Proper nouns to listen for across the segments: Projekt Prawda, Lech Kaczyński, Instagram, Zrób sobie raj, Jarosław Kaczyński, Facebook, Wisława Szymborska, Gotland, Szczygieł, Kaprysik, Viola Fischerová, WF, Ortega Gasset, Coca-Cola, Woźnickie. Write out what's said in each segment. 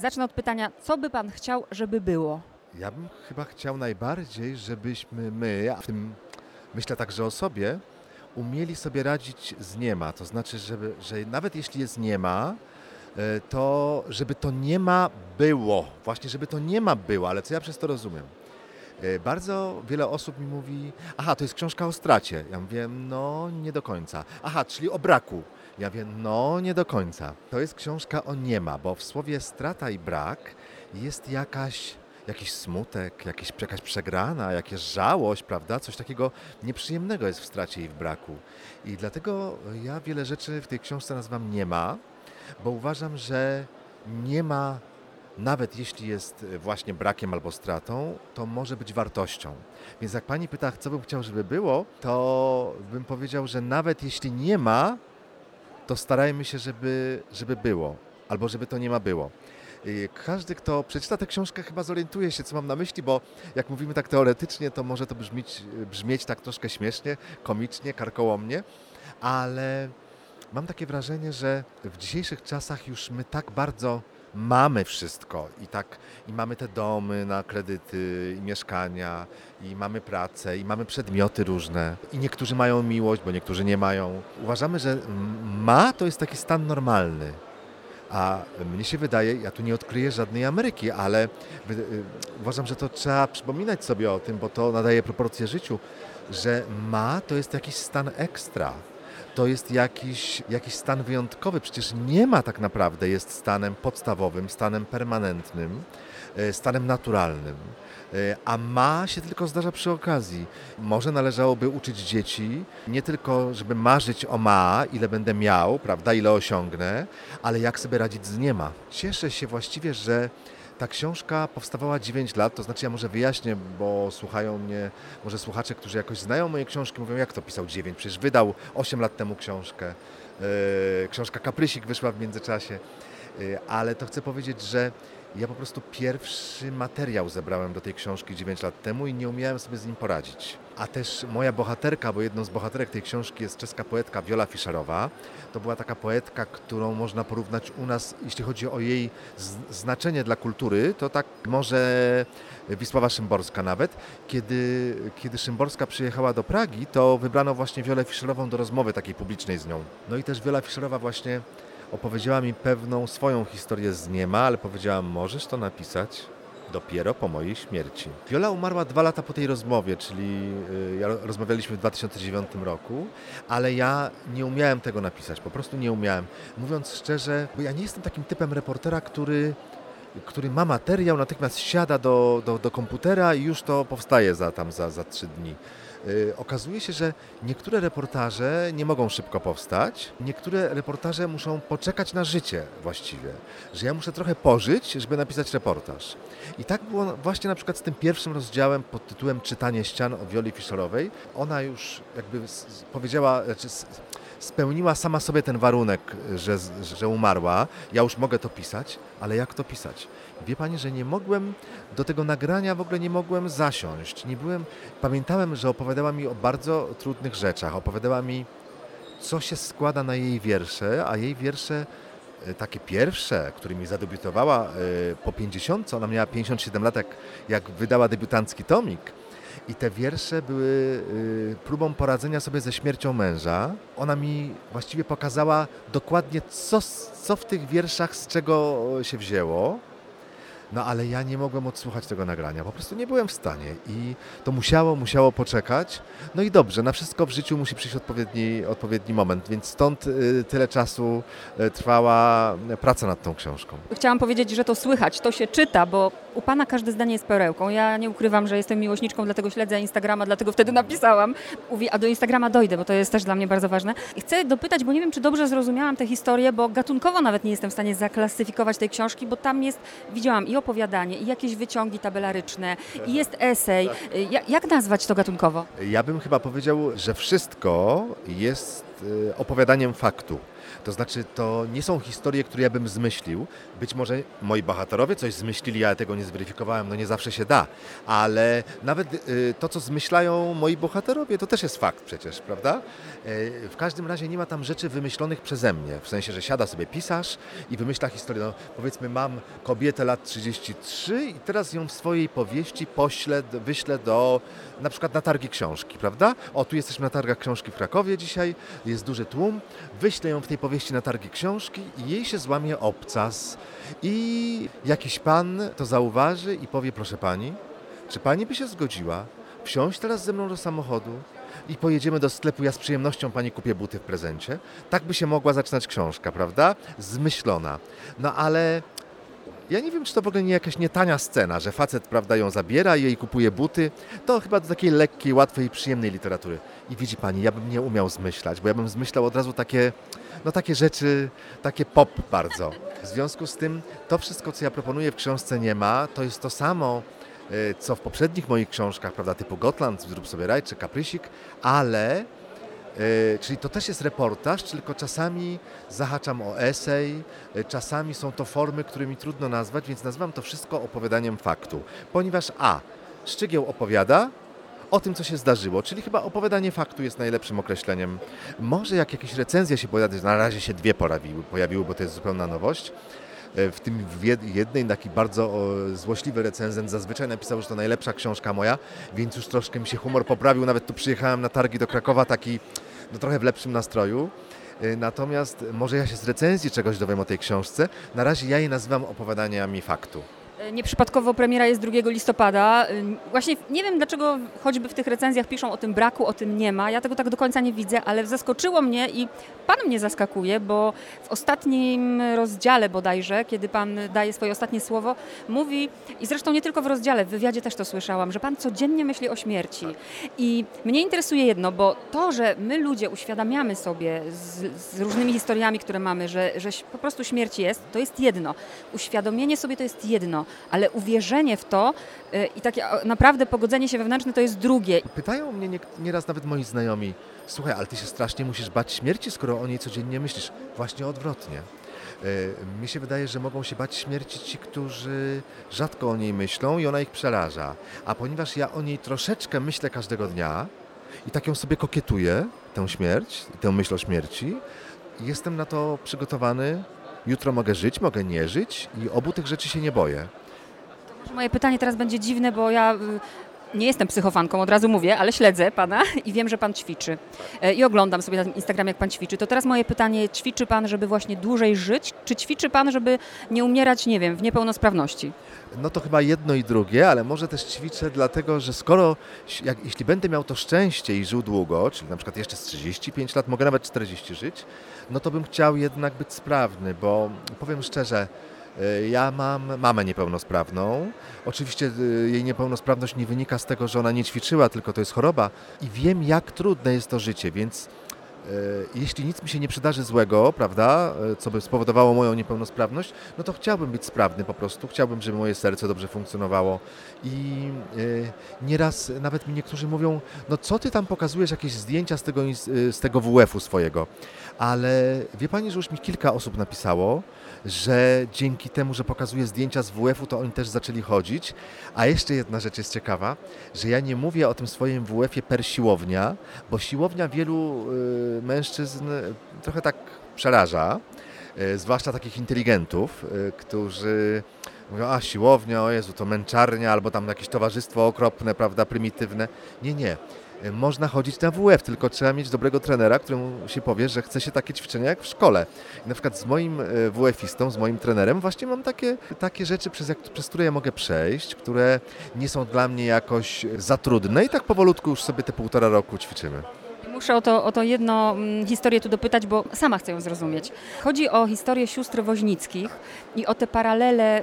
Zacznę od pytania, co by pan chciał, żeby było? Ja bym chyba chciał najbardziej, żebyśmy my, a w tym myślę także o sobie, umieli sobie radzić z nie ma. To znaczy, że nawet jeśli jest nie ma, to żeby to nie ma było. Właśnie, żeby to nie ma było, ale co ja przez to rozumiem? Bardzo wiele osób mi mówi, aha, to jest książka o stracie. Ja mówię, no nie do końca. Aha, czyli o braku. Ja mówię, no nie do końca. To jest książka o nie ma, bo w słowie strata i brak jest jakiś smutek, jakaś przegrana, jakaś żałość, prawda? Coś takiego nieprzyjemnego jest w stracie i w braku. I dlatego ja wiele rzeczy w tej książce nazywam nie ma, bo uważam, że nie ma, nawet jeśli jest właśnie brakiem albo stratą, to może być wartością. Więc jak pani pyta, co bym chciał, żeby było, to bym powiedział, że nawet jeśli nie ma, to starajmy się, żeby było, albo żeby to nie ma było. Każdy, kto przeczyta tę książkę, chyba zorientuje się, co mam na myśli, bo jak mówimy tak teoretycznie, to może to brzmieć tak troszkę śmiesznie, komicznie, karkołomnie, ale mam takie wrażenie, że w dzisiejszych czasach już my tak bardzo mamy wszystko i mamy te domy na kredyty i mieszkania i mamy pracę i mamy przedmioty różne i niektórzy mają miłość, bo niektórzy nie mają. Uważamy, że ma to jest taki stan normalny. A mnie się wydaje, ja tu nie odkryję żadnej Ameryki, ale uważam, że to trzeba przypominać sobie o tym, bo to nadaje proporcje życiu, że ma to jest jakiś stan ekstra. To jest jakiś stan wyjątkowy, przecież nie ma tak naprawdę, jest stanem podstawowym, stanem permanentnym, stanem naturalnym, a ma się tylko zdarza przy okazji. Może należałoby uczyć dzieci, nie tylko żeby marzyć o ma, ile będę miał, prawda, ile osiągnę, ale jak sobie radzić z nie ma. Cieszę się właściwie, że ta książka powstawała 9 lat, to znaczy ja może wyjaśnię, bo słuchają mnie może słuchacze, którzy jakoś znają moje książki, mówią, jak to pisał 9, przecież wydał 8 lat temu książkę. Książka Kaprysik wyszła w międzyczasie, ale to chcę powiedzieć, że ja po prostu pierwszy materiał zebrałem do tej książki 9 lat temu i nie umiałem sobie z nim poradzić. A też moja bohaterka, bo jedną z bohaterek tej książki jest czeska poetka Viola Fischerová. To była taka poetka, którą można porównać u nas, jeśli chodzi o jej znaczenie dla kultury, to tak może Wisława Szymborska nawet. Kiedy Szymborska przyjechała do Pragi, to wybrano właśnie Violę Fiszerową do rozmowy takiej publicznej z nią. No i też Viola Fischerová właśnie opowiedziała mi pewną swoją historię z niema, ale powiedziała, możesz to napisać dopiero po mojej śmierci. Viola umarła 2 lata po tej rozmowie, czyli rozmawialiśmy w 2009 roku, ale ja nie umiałem tego napisać, po prostu nie umiałem. Mówiąc szczerze, bo ja nie jestem takim typem reportera, który ma materiał, natychmiast siada do komputera i już to powstaje za 3 dni. Okazuje się, że niektóre reportaże nie mogą szybko powstać, niektóre reportaże muszą poczekać na życie właściwie, że ja muszę trochę pożyć, żeby napisać reportaż. I tak było właśnie na przykład z tym pierwszym rozdziałem pod tytułem Czytanie ścian o Violi Fischerowej. Ona już jakby powiedziała, znaczy spełniła sama sobie ten warunek, że umarła, ja już mogę to pisać, ale jak to pisać? Wie pani, że nie mogłem do tego nagrania w ogóle zasiąść. Pamiętałem, że opowiadała mi o bardzo trudnych rzeczach. Opowiadała mi, co się składa na jej wiersze, a jej wiersze, takie pierwsze, którymi zadebiutowała po 50, ona miała 57 lat, jak wydała debiutancki tomik. I te wiersze były próbą poradzenia sobie ze śmiercią męża. Ona mi właściwie pokazała dokładnie, co w tych wierszach, z czego się wzięło. No ale ja nie mogłem odsłuchać tego nagrania, po prostu nie byłem w stanie i to musiało poczekać. No i dobrze, na wszystko w życiu musi przyjść odpowiedni moment, więc stąd tyle czasu trwała praca nad tą książką. Chciałam powiedzieć, że to słychać, to się czyta, bo u pana każde zdanie jest perełką. Ja nie ukrywam, że jestem miłośniczką, dlatego śledzę Instagrama, dlatego wtedy napisałam. A do Instagrama dojdę, bo to jest też dla mnie bardzo ważne. I chcę dopytać, bo nie wiem, czy dobrze zrozumiałam tę historię, bo gatunkowo nawet nie jestem w stanie zaklasyfikować tej książki, bo tam jest, widziałam i opowiadanie, i jakieś wyciągi tabelaryczne, i jest esej. Jak nazwać to gatunkowo? Ja bym chyba powiedział, że wszystko jest opowiadaniem faktu. To znaczy, to nie są historie, które ja bym zmyślił. Być może moi bohaterowie coś zmyślili, ja tego nie zweryfikowałem, no nie zawsze się da. Ale nawet to, co zmyślają moi bohaterowie, to też jest fakt przecież, prawda? W każdym razie nie ma tam rzeczy wymyślonych przeze mnie. W sensie, że siada sobie pisarz i wymyśla historię. No, powiedzmy, mam kobietę lat 33 i teraz ją w swojej powieści wyślę do, na przykład na targi książki, prawda? O, tu jesteśmy na targach książki w Krakowie dzisiaj, jest duży tłum. Wyślę ją w tej powieści na targi książki i jej się złamie obcas. I jakiś pan to zauważy i powie: proszę pani, czy pani by się zgodziła wsiąść teraz ze mną do samochodu i pojedziemy do sklepu, ja z przyjemnością pani kupię buty w prezencie. Tak by się mogła zaczynać książka, prawda? Zmyślona. No ale ja nie wiem, czy to w ogóle nie jakaś nietania scena, że facet, prawda, ją zabiera i jej kupuje buty. To chyba do takiej lekkiej, łatwej i przyjemnej literatury. I widzi pani, ja bym nie umiał zmyślać, bo ja bym zmyślał od razu takie, no takie rzeczy, takie pop bardzo. W związku z tym to wszystko, co ja proponuję w książce Nie ma, to jest to samo, co w poprzednich moich książkach, prawda, typu Gotland, Zrób sobie raj czy Kaprysik, ale, czyli to też jest reportaż, tylko czasami zahaczam o esej, czasami są to formy, którymi trudno nazwać, więc nazywam to wszystko opowiadaniem faktu, ponieważ Szczygieł opowiada o tym, co się zdarzyło, czyli chyba opowiadanie faktu jest najlepszym określeniem. Może jak jakieś recenzje się pojawiły, na razie się dwie pojawiły, bo to jest zupełna nowość. W tym jednej taki bardzo złośliwy recenzent zazwyczaj napisał, że to najlepsza książka moja, więc już troszkę mi się humor poprawił. Nawet tu przyjechałem na targi do Krakowa taki, no, trochę w lepszym nastroju. Natomiast może ja się z recenzji czegoś dowiem o tej książce. Na razie ja je nazywam opowiadaniami faktu. Nieprzypadkowo premiera jest 2 listopada. Właśnie nie wiem, dlaczego choćby w tych recenzjach piszą o tym braku, o tym nie ma. Ja tego tak do końca nie widzę, ale zaskoczyło mnie i pan mnie zaskakuje, bo w ostatnim rozdziale bodajże, kiedy pan daje swoje ostatnie słowo, mówi, i zresztą nie tylko w rozdziale, w wywiadzie też to słyszałam, że pan codziennie myśli o śmierci. I mnie interesuje jedno, bo to, że my ludzie uświadamiamy sobie z różnymi historiami, które mamy, że po prostu śmierć jest, to jest jedno. Uświadomienie sobie to jest jedno. Ale uwierzenie w to i takie naprawdę pogodzenie się wewnętrzne to jest drugie. Pytają mnie nieraz nawet moi znajomi, słuchaj, ale ty się strasznie musisz bać śmierci, skoro o niej codziennie myślisz. Właśnie odwrotnie. Mi się wydaje, że mogą się bać śmierci ci, którzy rzadko o niej myślą i ona ich przeraża. A ponieważ ja o niej troszeczkę myślę każdego dnia i tak ją sobie kokietuję, tę śmierć, tę myśl o śmierci, jestem na to przygotowany. Jutro mogę żyć, mogę nie żyć i obu tych rzeczy się nie boję. Moje pytanie teraz będzie dziwne, bo ja nie jestem psychofanką, od razu mówię, ale śledzę pana i wiem, że pan ćwiczy. I oglądam sobie na Instagramie, jak pan ćwiczy. To teraz moje pytanie, ćwiczy pan, żeby właśnie dłużej żyć? Czy ćwiczy pan, żeby nie umierać, nie wiem, w niepełnosprawności? No to chyba jedno i drugie, ale może też ćwiczę dlatego, że jeśli będę miał to szczęście i żył długo, czyli na przykład jeszcze z 35 lat, mogę nawet 40 żyć, no to bym chciał jednak być sprawny, bo powiem szczerze, ja mam mamę niepełnosprawną. Oczywiście jej niepełnosprawność nie wynika z tego, że ona nie ćwiczyła, tylko to jest choroba. I wiem, jak trudne jest to życie, więc jeśli nic mi się nie przydarzy złego, prawda, co by spowodowało moją niepełnosprawność, no to chciałbym być sprawny po prostu. Chciałbym, żeby moje serce dobrze funkcjonowało. I nieraz nawet mi niektórzy mówią, no co ty tam pokazujesz, jakieś zdjęcia z tego WF-u swojego. Ale wie pani, że już mi kilka osób napisało, że dzięki temu, że pokazuję zdjęcia z WF-u, to oni też zaczęli chodzić. A jeszcze jedna rzecz jest ciekawa, że ja nie mówię o tym swoim WF-ie per siłownia, bo siłownia wielu mężczyzn trochę tak przeraża, zwłaszcza takich inteligentów, którzy mówią, siłownia, o Jezu, to męczarnia, albo tam jakieś towarzystwo okropne, prawda, prymitywne. Nie. Można chodzić na WF, tylko trzeba mieć dobrego trenera, któremu się powie, że chce się takie ćwiczenia jak w szkole. I na przykład z moim WF-istą, z moim trenerem właśnie mam takie rzeczy, przez które ja mogę przejść, które nie są dla mnie jakoś za trudne i tak powolutku już sobie te 1,5 roku ćwiczymy. Muszę o to jedną historię tu dopytać, bo sama chcę ją zrozumieć. Chodzi o historię sióstr Woźnickich i o te paralele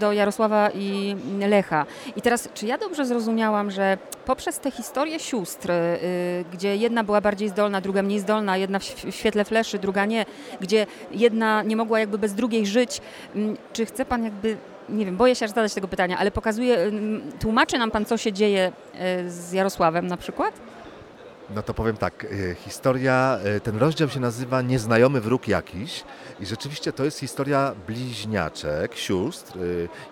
do Jarosława i Lecha. I teraz, czy ja dobrze zrozumiałam, że poprzez te historie sióstr, gdzie jedna była bardziej zdolna, druga mniej zdolna, jedna w świetle fleszy, druga nie, gdzie jedna nie mogła jakby bez drugiej żyć, czy chce pan jakby... Nie wiem, boję się aż zadać tego pytania, ale tłumaczy nam pan, co się dzieje z Jarosławem na przykład? No to powiem tak, historia, ten rozdział się nazywa Nieznajomy wróg jakiś i rzeczywiście to jest historia bliźniaczek, sióstr.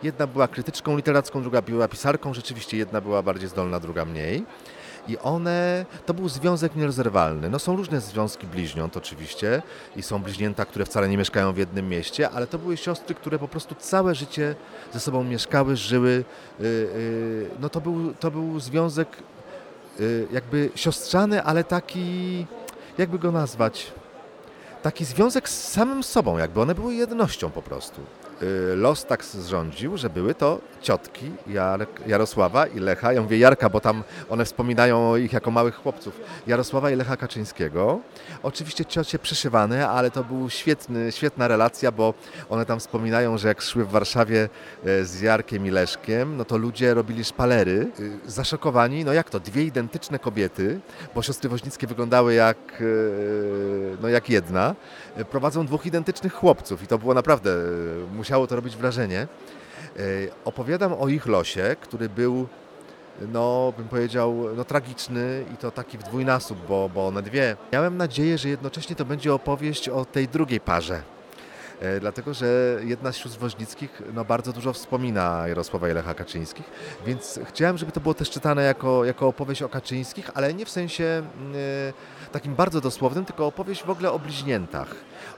Jedna była krytyczką literacką, druga była pisarką, rzeczywiście jedna była bardziej zdolna, druga mniej. I one, to był związek nierozerwalny. No są różne związki bliźniąt oczywiście i są bliźnięta, które wcale nie mieszkają w jednym mieście, ale to były siostry, które po prostu całe życie ze sobą mieszkały, żyły. No to był związek jakby siostrzany, ale taki, jakby go nazwać, taki związek z samym sobą, jakby one były jednością po prostu. Los tak zrządził, że były to ciotki Jarosława i Lecha, ja mówię Jarka, bo tam one wspominają ich jako małych chłopców, Jarosława i Lecha Kaczyńskiego. Oczywiście ciocie przyszywane, ale to był świetna relacja, bo one tam wspominają, że jak szły w Warszawie z Jarkiem i Leszkiem, no to ludzie robili szpalery, zaszokowani, no jak to, dwie identyczne kobiety, bo siostry Woźnickie wyglądały jak jedna, prowadzą dwóch identycznych chłopców i to było naprawdę, musiało to robić wrażenie. Opowiadam o ich losie, który był, no bym powiedział, no tragiczny i to taki w dwójnasób, bo one dwie. Miałem nadzieję, że jednocześnie to będzie opowieść o tej drugiej parze, dlatego że jedna z sióstr Woźnickich no, bardzo dużo wspomina Jarosława i Lecha Kaczyńskich, więc chciałem, żeby to było też czytane jako opowieść o Kaczyńskich, ale nie w sensie takim bardzo dosłownym, tylko opowieść w ogóle o bliźniętach.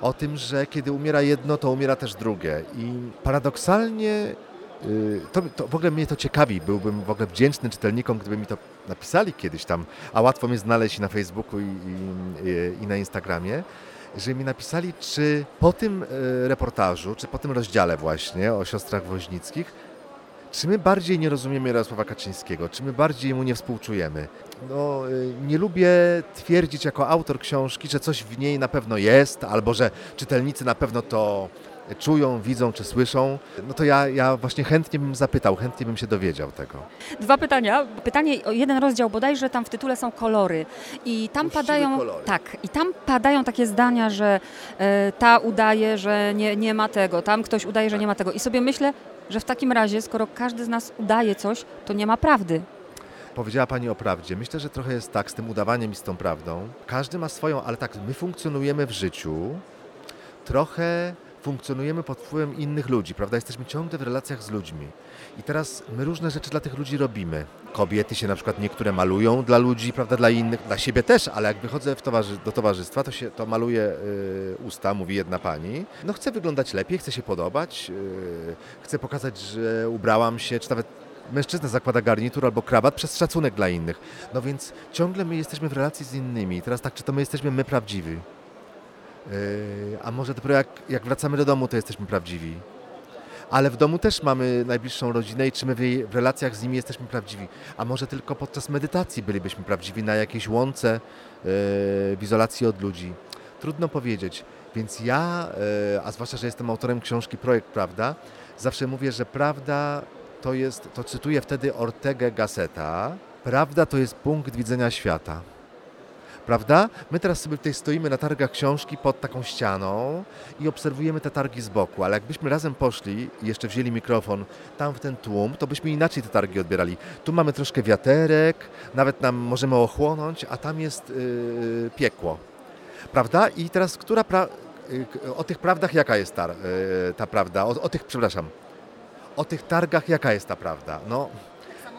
O tym, że kiedy umiera jedno, to umiera też drugie. I paradoksalnie, to w ogóle mnie to ciekawi, byłbym w ogóle wdzięczny czytelnikom, gdyby mi to napisali kiedyś tam, a łatwo mnie znaleźć na Facebooku i na Instagramie, że mi napisali, czy po tym reportażu, czy po tym rozdziale właśnie o siostrach Woźnickich, czy my bardziej nie rozumiemy Jarosława Kaczyńskiego, czy my bardziej mu nie współczujemy. No, nie lubię twierdzić jako autor książki, że coś w niej na pewno jest, albo że czytelnicy na pewno to czują, widzą czy słyszą. No to ja właśnie chętnie bym zapytał, chętnie bym się dowiedział tego. Dwa pytania. Pytanie o jeden rozdział bodajże, tam w tytule są kolory. I tam padają kolory. Tak, i tam padają takie zdania, że ta udaje, że nie ma tego, tam ktoś udaje, że nie ma tego. I sobie myślę, że w takim razie, skoro każdy z nas udaje coś, to nie ma prawdy. Powiedziała Pani o prawdzie. Myślę, że trochę jest tak z tym udawaniem i z tą prawdą. Każdy ma swoją, ale tak, my funkcjonujemy w życiu, trochę funkcjonujemy pod wpływem innych ludzi, prawda? Jesteśmy ciągle w relacjach z ludźmi. I teraz my różne rzeczy dla tych ludzi robimy. Kobiety się na przykład niektóre malują dla ludzi, prawda, dla innych, dla siebie też, ale jak wychodzę do towarzystwa, to maluję usta, mówi jedna pani. No chcę wyglądać lepiej, chcę się podobać, chcę pokazać, że ubrałam się, czy nawet mężczyzna zakłada garnitur albo krawat przez szacunek dla innych. No więc ciągle my jesteśmy w relacji z innymi. I teraz tak, czy to my jesteśmy my prawdziwi? A może dopiero jak wracamy do domu, to jesteśmy prawdziwi. Ale w domu też mamy najbliższą rodzinę i czy my w relacjach z nimi jesteśmy prawdziwi. A może tylko podczas medytacji bylibyśmy prawdziwi na jakiejś łące, w izolacji od ludzi. Trudno powiedzieć. Więc ja, a zwłaszcza, że jestem autorem książki Projekt Prawda, zawsze mówię, że prawda to cytuję wtedy Ortegę Gasseta, prawda to jest punkt widzenia świata. Prawda? My teraz sobie tutaj stoimy na targach książki pod taką ścianą i obserwujemy te targi z boku, ale jakbyśmy razem poszli i jeszcze wzięli mikrofon tam w ten tłum, to byśmy inaczej te targi odbierali. Tu mamy troszkę wiaterek, nawet nam możemy ochłonąć, a tam jest piekło. Prawda? I teraz, o tych prawdach jaka jest ta prawda? O tych targach jaka jest ta prawda? No.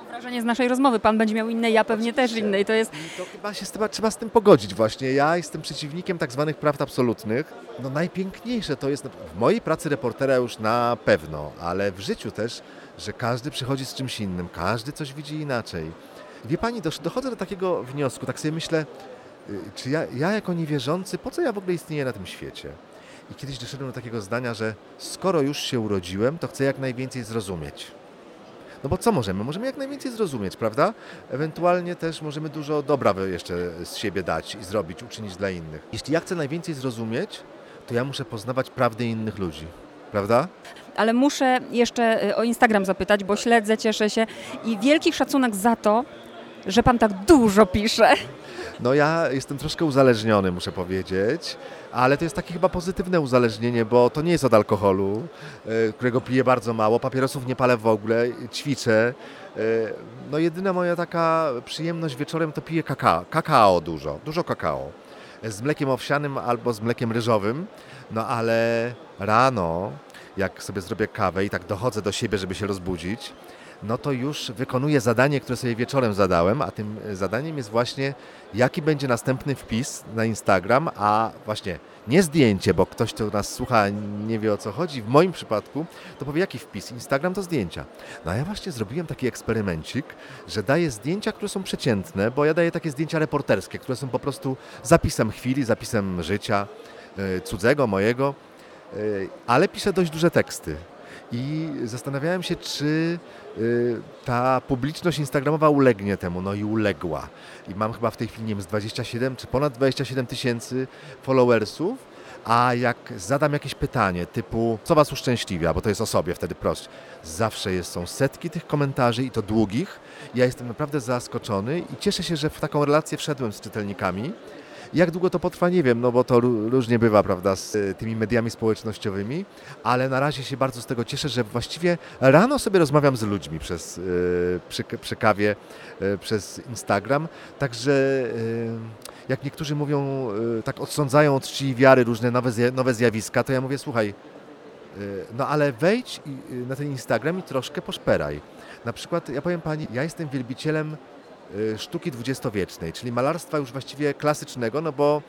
Wrażenie z naszej rozmowy. Pan będzie miał inne, ja pewnie też inne. I to jest. To chyba się trzeba z tym pogodzić właśnie. Ja jestem przeciwnikiem tak zwanych prawd absolutnych. No najpiękniejsze to jest w mojej pracy reportera już na pewno, ale w życiu też, że każdy przychodzi z czymś innym, każdy coś widzi inaczej. Wie Pani, dochodzę do takiego wniosku, tak sobie myślę, czy ja jako niewierzący, po co ja w ogóle istnieję na tym świecie? I kiedyś doszedłem do takiego zdania, że skoro już się urodziłem, to chcę jak najwięcej zrozumieć. No bo co możemy? Możemy jak najwięcej zrozumieć, prawda? Ewentualnie też możemy dużo dobra jeszcze z siebie dać i zrobić, uczynić dla innych. Jeśli ja chcę najwięcej zrozumieć, to ja muszę poznawać prawdy innych ludzi, prawda? Ale muszę jeszcze o Instagram zapytać, bo śledzę, cieszę się i wielki szacunek za to, że Pan tak dużo pisze. No ja jestem troszkę uzależniony, muszę powiedzieć, ale to jest takie chyba pozytywne uzależnienie, bo to nie jest od alkoholu, którego piję bardzo mało, papierosów nie palę w ogóle, ćwiczę. No jedyna moja taka przyjemność wieczorem to piję kakao dużo kakao. Z mlekiem owsianym albo z mlekiem ryżowym, no ale rano, jak sobie zrobię kawę i tak dochodzę do siebie, żeby się rozbudzić, no to już wykonuję zadanie, które sobie wieczorem zadałem, a tym zadaniem jest właśnie, jaki będzie następny wpis na Instagram, a właśnie nie zdjęcie, bo ktoś, kto nas słucha, nie wie o co chodzi. W moim przypadku to powie, jaki wpis? Instagram to zdjęcia. No a ja właśnie zrobiłem taki eksperymencik, że daję zdjęcia, które są przeciętne, bo ja daję takie zdjęcia reporterskie, które są po prostu zapisem chwili, zapisem życia cudzego, mojego, ale piszę dość duże teksty. I zastanawiałem się, czy ta publiczność instagramowa ulegnie temu, no i uległa. I mam chyba w tej chwili, nie wiem, z 27 czy ponad 27 tysięcy followersów, a jak zadam jakieś pytanie typu, co was uszczęśliwia, bo to jest o sobie wtedy prość, zawsze są setki tych komentarzy i to długich. Ja jestem naprawdę zaskoczony i cieszę się, że w taką relację wszedłem z czytelnikami. Jak długo to potrwa, nie wiem, no bo to różnie bywa, prawda, z tymi mediami społecznościowymi, ale na razie się bardzo z tego cieszę, że właściwie rano sobie rozmawiam z ludźmi przy kawie, przez Instagram, także jak niektórzy mówią, tak odsądzają od czci i wiary różne nowe zjawiska, to ja mówię, słuchaj, no ale wejdź na ten Instagram i troszkę poszperaj. Na przykład ja powiem pani, ja jestem wielbicielem sztuki dwudziestowiecznej, czyli malarstwa już właściwie klasycznego, no bo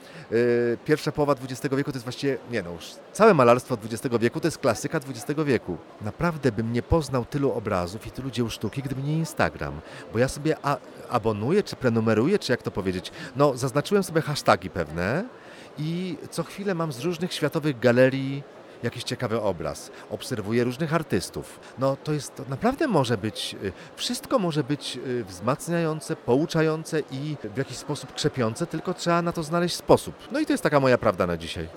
pierwsza połowa XX wieku to jest właściwie, nie no już, całe malarstwo XX wieku to jest klasyka XX wieku. Naprawdę bym nie poznał tylu obrazów i tylu dzieł sztuki, gdyby nie Instagram, bo ja sobie abonuję, czy prenumeruję, czy jak to powiedzieć, no zaznaczyłem sobie hasztagi pewne i co chwilę mam z różnych światowych galerii jakiś ciekawy obraz, obserwuję różnych artystów. No to jest, to naprawdę może być, wszystko może być wzmacniające, pouczające i w jakiś sposób krzepiące, tylko trzeba na to znaleźć sposób. No i to jest taka moja prawda na dzisiaj.